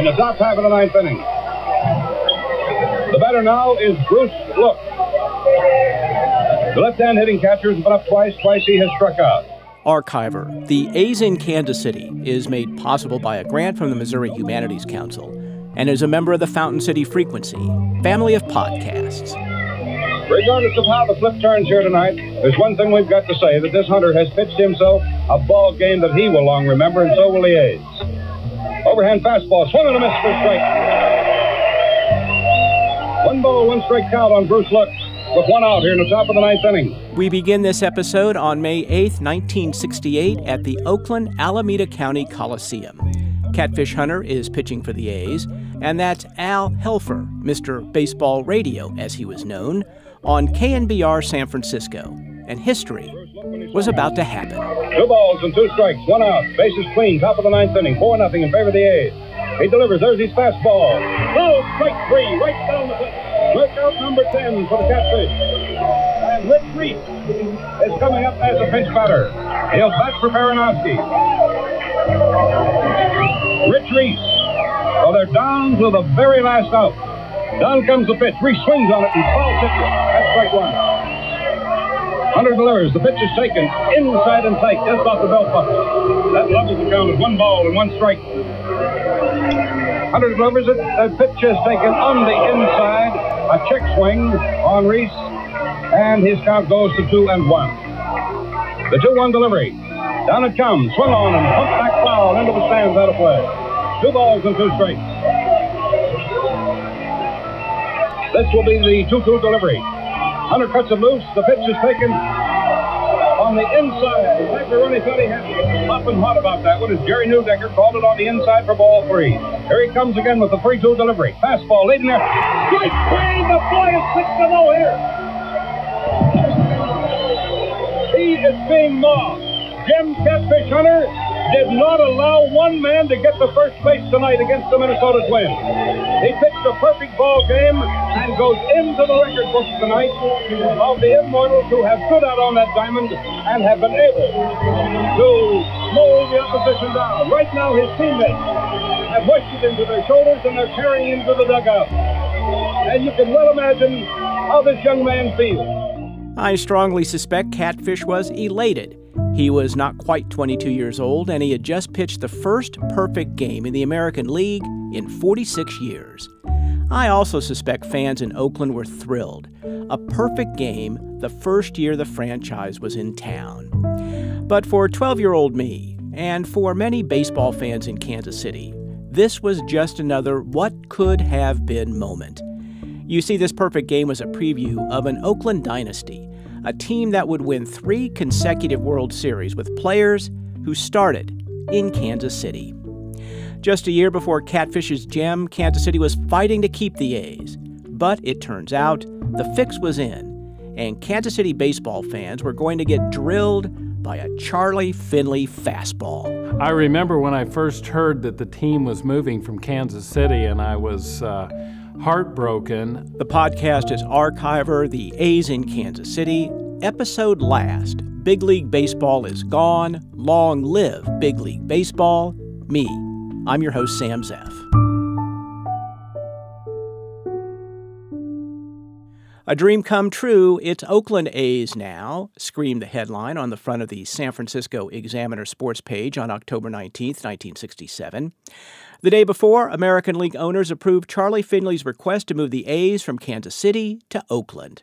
in the top half of the ninth inning. The batter now is Bruce Look. The left-hand hitting catcher has been up twice. Twice he has struck out. Archiver, the A's in Kansas City, is made possible by a grant from the Missouri Humanities Council and is a member of the Fountain City Frequency family of podcasts. Regardless of how the flip turns here tonight, there's one thing we've got to say, that this Hunter has pitched himself a ball game that he will long remember, and so will the A's. Overhand fastball, swung and a miss for strike. One ball, one strike count on Bruce Lux, with one out here in the top of the ninth inning. We begin this episode on May 8th, 1968 at the Oakland-Alameda County Coliseum. Catfish Hunter is pitching for the A's, and that's Al Helfer, Mr. Baseball Radio, as he was known, on KNBR San Francisco. And history was about to happen. 2 balls and 2 strikes, 1 out, bases clean, top of the ninth inning, 4-0 in favor of the A's. He delivers, there's his fastball. Oh, strike 3, right down the plate. Workout number 10 for the Catfish. And Rich Reese is coming up as a pinch batter. He'll bat for Baranowski. Rich Reese. Well, they're down to the very last out. Down comes the pitch. Reese swings on it and fouls it. That's strike 1. Hunter delivers. The pitch is taken inside and tight, just off the belt buckle. That levels the count at 1 ball and 1 strike. Hunter delivers it. The pitch is taken on the inside. A check swing on Reese, and his count goes to 2-1. The 2-1 delivery. Down it comes, swung on and hooked back foul into the stands out of play. 2 balls and 2 strikes. This will be the 2-2 delivery. Hunter cuts it loose, the pitch is taken on the inside. The macaroni thought he had something hot about that one as Jerry Neudecker called it on the inside for ball 3. Here he comes again with the 3-2 delivery. Fastball leading there. Strike 3, the fly is 6-0 here. He is being mobbed. Jim Catfish Hunter did not allow one man to get to first base tonight against the Minnesota Twins. He pitched a perfect ball game and goes into the record books tonight of the immortals who have stood out on that diamond and have been able to mold the opposition down. Right now, his teammates have hoisted him to their shoulders and they're carrying him to the dugout. And you can well imagine how this young man feels. I strongly suspect Catfish was elated. He was not quite 22 years old, and he had just pitched the first perfect game in the American League in 46 years. I also suspect fans in Oakland were thrilled. A perfect game the first year the franchise was in town. But for 12-year-old me, and for many baseball fans in Kansas City, this was just another what-could-have-been moment. You see, this perfect game was a preview of an Oakland dynasty, a team that would win 3 consecutive World Series with players who started in Kansas City. Just a year before Catfish's gem, Kansas City was fighting to keep the A's. But it turns out the fix was in, and Kansas City baseball fans were going to get drilled by a Charlie Finley fastball. I remember when I first heard that the team was moving from Kansas City, and I was heartbroken. The podcast is Archiver, the A's in Kansas City. Episode last, Big League Baseball is gone. Long live Big League Baseball. Me, I'm your host, Sam Zeff. A dream come true, it's Oakland A's now, screamed the headline on the front of the San Francisco Examiner sports page on October 19, 1967. The day before, American League owners approved Charlie Finley's request to move the A's from Kansas City to Oakland.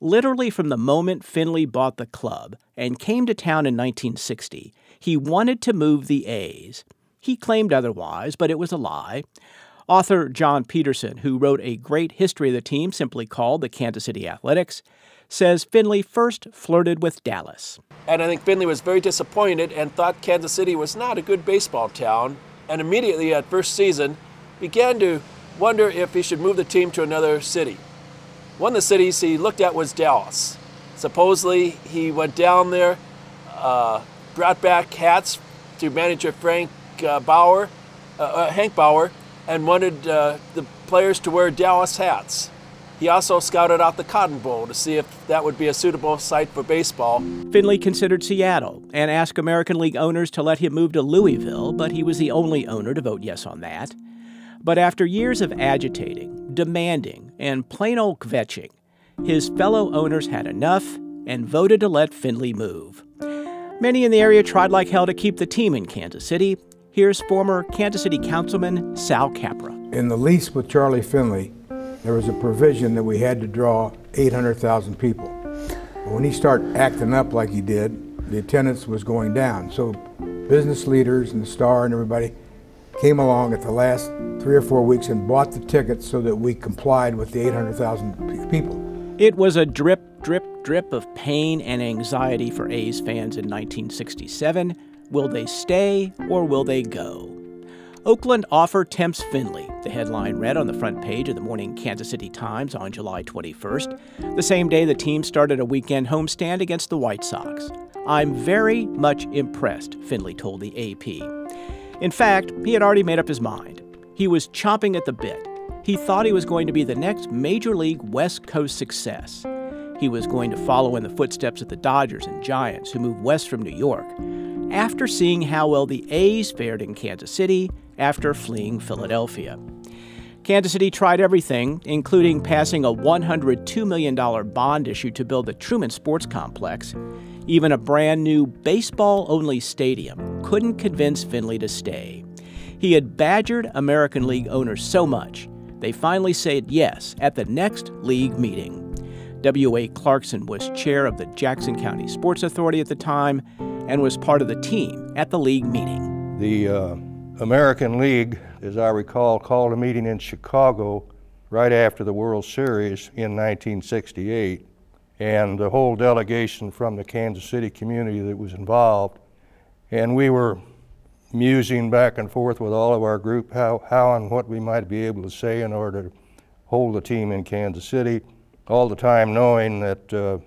Literally from the moment Finley bought the club and came to town in 1960, he wanted to move the A's. He claimed otherwise, but it was a lie. Author John Peterson, who wrote a great history of the team simply called the Kansas City Athletics, says Finley first flirted with Dallas. And I think Finley was very disappointed and thought Kansas City was not a good baseball town. And immediately at first season, began to wonder if he should move the team to another city. One of the cities he looked at was Dallas. Supposedly, he went down there, brought back hats to manager Hank Bauer, and wanted the players to wear Dallas hats. He also scouted out the Cotton Bowl to see if that would be a suitable site for baseball. Finley considered Seattle and asked American League owners to let him move to Louisville, but he was the only owner to vote yes on that. But after years of agitating, demanding, and plain old kvetching, his fellow owners had enough and voted to let Finley move. Many in the area tried like hell to keep the team in Kansas City. Here's former Kansas City Councilman Sal Capra. In the lease with Charlie Finley, there was a provision that we had to draw 800,000 people. When he started acting up like he did, the attendance was going down. So business leaders and the Star and everybody came along at the last 3 or 4 weeks and bought the tickets so that we complied with the 800,000 people. It was a drip, drip, drip of pain and anxiety for A's fans in 1967. Will they stay or will they go? Oakland offer tempts Finley, the headline read on the front page of the morning Kansas City Times on July 21st, the same day the team started a weekend homestand against the White Sox. "I'm very much impressed," Finley told the AP. In fact, he had already made up his mind. He was chomping at the bit. He thought he was going to be the next Major League West Coast success. He was going to follow in the footsteps of the Dodgers and Giants, who moved west from New York, after seeing how well the A's fared in Kansas City after fleeing Philadelphia. Kansas City tried everything, including passing a $102 million bond issue to build the Truman Sports Complex. Even a brand-new baseball-only stadium couldn't convince Finley to stay. He had badgered American League owners so much, they finally said yes at the next league meeting. W.A. Clarkson was chair of the Jackson County Sports Authority at the time and was part of the team at the league meeting. The American League, as I recall, called a meeting in Chicago right after the World Series in 1968, and the whole delegation from the Kansas City community that was involved, and we were musing back and forth with all of our group how and what we might be able to say in order to hold the team in Kansas City, all the time knowing that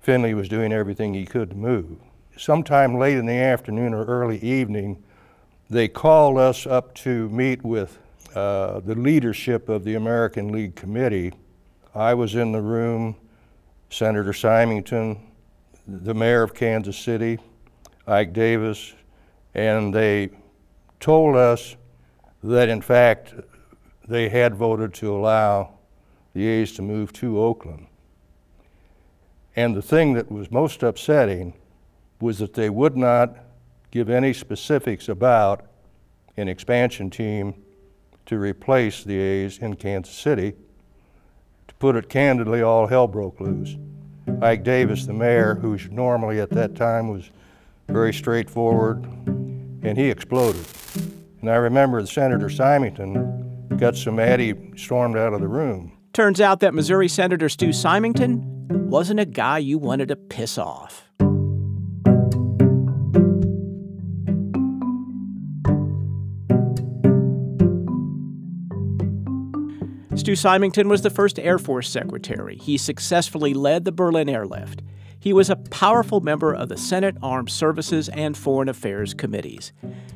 Finley was doing everything he could to move. Sometime late in the afternoon or early evening, they called us up to meet with the leadership of the American League Committee. I was in the room, Senator Symington, the mayor of Kansas City, Ike Davis, and they told us that in fact they had voted to allow the A's to move to Oakland. And the thing that was most upsetting was that they would not give any specifics about an expansion team to replace the A's in Kansas City. To put it candidly, all hell broke loose. Ike Davis, the mayor, who normally at that time was very straightforward, and he exploded. And I remember Senator Symington got so mad he stormed out of the room. Turns out that Missouri Senator Stu Symington wasn't a guy you wanted to piss off. Stu Symington was the first Air Force secretary. He successfully led the Berlin airlift. He was a powerful member of the Senate Armed Services and Foreign Affairs Committees.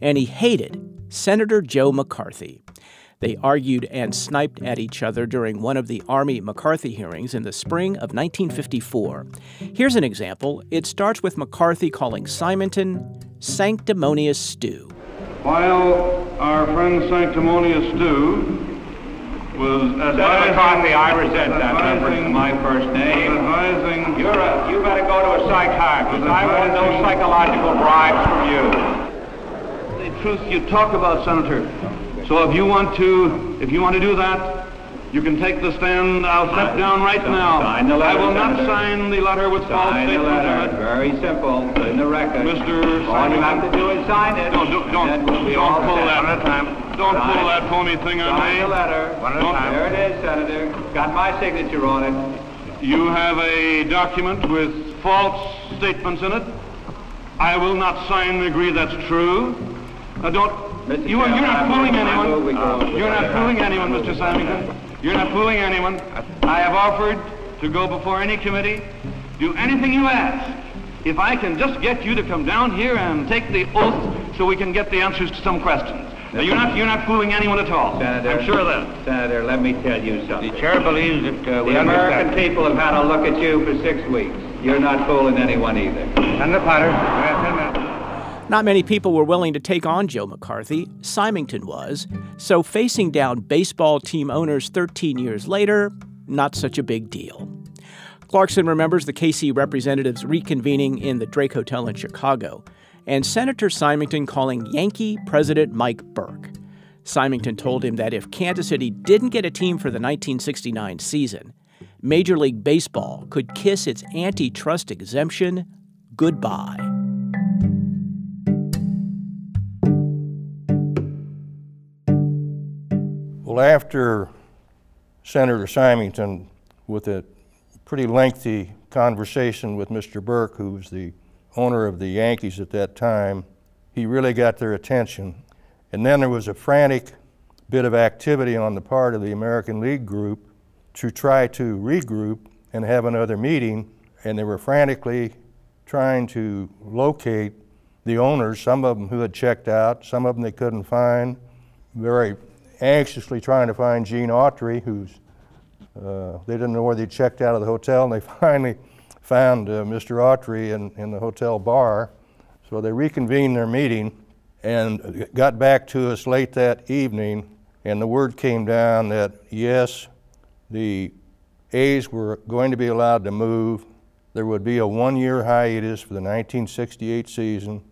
And he hated Senator Joe McCarthy. They argued and sniped at each other during one of the Army McCarthy hearings in the spring of 1954. Here's an example. It starts with McCarthy calling Symington sanctimonious Stu. While our friend sanctimonious Stu Senator McCarthy, I resent that reference to my first name. You better go to a psychiatrist. I want no psychological bribes from you. The truth you talk about, Senator. So if you want to do that, you can take the stand. I'll step down right now. Sign the letter, I will not sign the letter with false statements. Sign the letter. Very simple. In the record. Mr. Symington. All you have to do is sign it. Don't pull that at a time. Don't pull that phony thing on me. Sign the letter. One at a time. There it is, Senator. Got my signature on it. You have a document with false statements in it. I will not sign and agree that's true. You're not fooling anyone. You're not fooling anyone, Mr. Symington. You're not fooling anyone. I have offered to go before any committee, do anything you ask. If I can just get you to come down here and take the oath so we can get the answers to some questions. Now, you're not fooling anyone at all, Senator. I'm sure of that. Senator, let me tell you something. The chair believes that the American people have had a look at you for 6 weeks. You're not fooling anyone either. Senator Potter. Not many people were willing to take on Joe McCarthy. Symington was. So facing down baseball team owners 13 years later, not such a big deal. Clarkson remembers the KC representatives reconvening in the Drake Hotel in Chicago, and Senator Symington calling Yankee President Mike Burke. Symington told him that if Kansas City didn't get a team for the 1969 season, Major League Baseball could kiss its antitrust exemption goodbye. Well, after Senator Symington, with a pretty lengthy conversation with Mr. Burke, who was the owner of the Yankees at that time, he really got their attention. And then there was a frantic bit of activity on the part of the American League group to try to regroup and have another meeting. And they were frantically trying to locate the owners, some of them who had checked out, some of them they couldn't find, very anxiously trying to find Gene Autry, who's they didn't know whether he checked out of the hotel, and they finally found Mr. Autry in the hotel bar. So they reconvened their meeting and got back to us late that evening, and the word came down that, yes, the A's were going to be allowed to move. There would be a one-year hiatus for the 1968 season,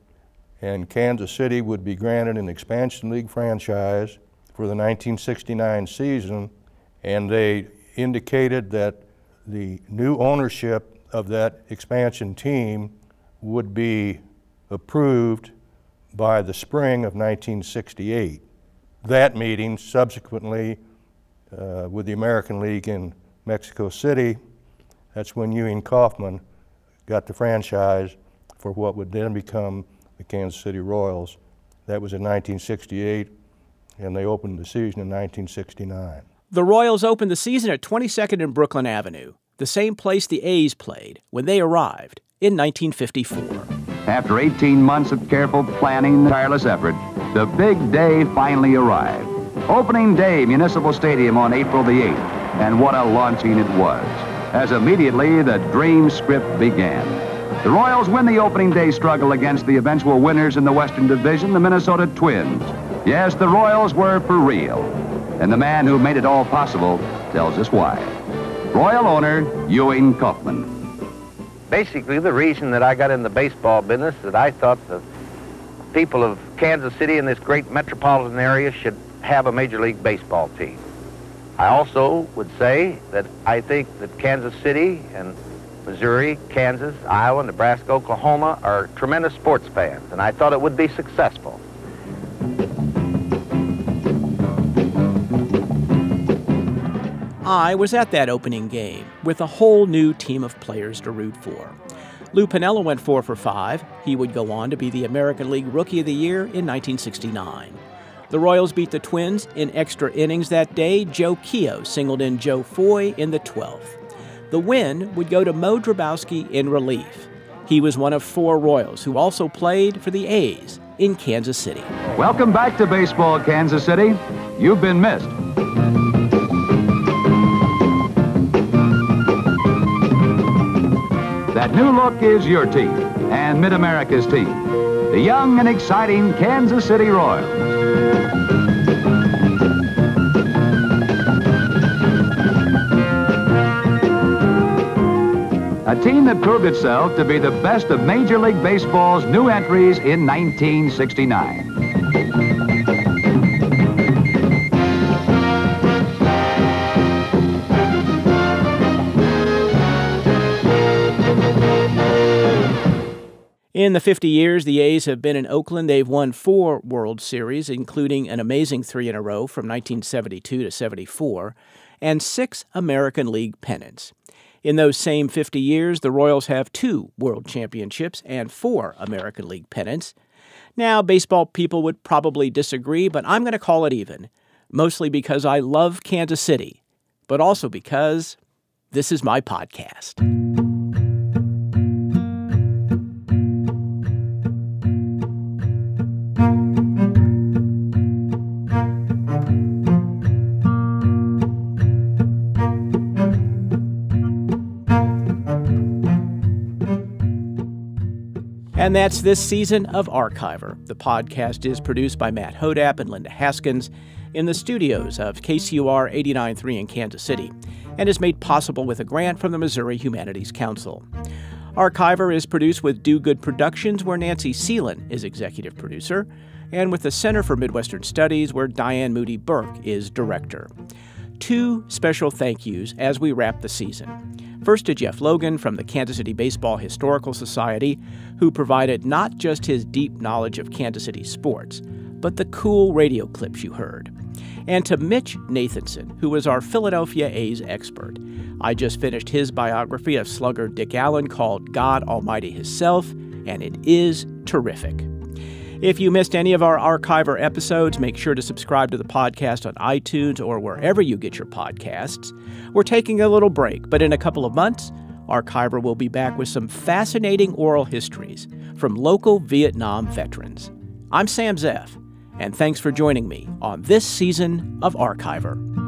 and Kansas City would be granted an expansion league franchise for the 1969 season, and they indicated that the new ownership of that expansion team would be approved by the spring of 1968. That meeting subsequently with the American League in Mexico City, that's when Ewing Kauffman got the franchise for what would then become the Kansas City Royals. That was in 1968, and they opened the season in 1969. The Royals opened the season at 22nd and Brooklyn Avenue, the same place the A's played when they arrived in 1954. After 18 months of careful planning and tireless effort, the big day finally arrived. Opening day, Municipal Stadium on April the 8th, and what a launching it was, as immediately the dream script began. The Royals win the opening day struggle against the eventual winners in the Western Division, the Minnesota Twins. Yes, the Royals were for real. And the man who made it all possible tells us why. Royal owner Ewing Kauffman. Basically, the reason that I got in the baseball business is that I thought the people of Kansas City and this great metropolitan area should have a Major League Baseball team. I also would say that I think that Kansas City and Missouri, Kansas, Iowa, Nebraska, Oklahoma are tremendous sports fans, and I thought it would be successful. I was at that opening game with a whole new team of players to root for. Lou Piniella went 4 for 5. He would go on to be the American League Rookie of the Year in 1969. The Royals beat the Twins in extra innings that day. Joe Keogh singled in Joe Foy in the 12th. The win would go to Mo Drabowsky in relief. He was one of 4 Royals who also played for the A's in Kansas City. Welcome back to baseball, Kansas City. You've been missed. That new look is your team and Mid-America's team, the young and exciting Kansas City Royals. A team that proved itself to be the best of Major League Baseball's new entries in 1969. In the 50 years the A's have been in Oakland, they've won 4 World Series, including an amazing 3 in a row from 1972 to 74, and 6 American League pennants. In those same 50 years, the Royals have 2 World Championships and 4 American League pennants. Now, baseball people would probably disagree, but I'm going to call it even, mostly because I love Kansas City, but also because this is my podcast. And And that's this season of Archiver. The podcast is produced by Matt Hodap and Linda Haskins in the studios of KCUR 89.3 in Kansas City, and is made possible with a grant from the Missouri Humanities Council. Archiver is produced with Do Good Productions, where Nancy Seelan is executive producer, and with the Center for Midwestern Studies, where Diane Moody Burke is director. Two special thank yous as we wrap the season. First to Jeff Logan from the Kansas City Baseball Historical Society, who provided not just his deep knowledge of Kansas City sports, but the cool radio clips you heard. And to Mitch Nathanson, who was our Philadelphia A's expert. I just finished his biography of slugger Dick Allen called God Almighty Hisself, and it is terrific. If you missed any of our Archiver episodes, make sure to subscribe to the podcast on iTunes or wherever you get your podcasts. We're taking a little break, but in a couple of months, Archiver will be back with some fascinating oral histories from local Vietnam veterans. I'm Sam Zeff, and thanks for joining me on this season of Archiver.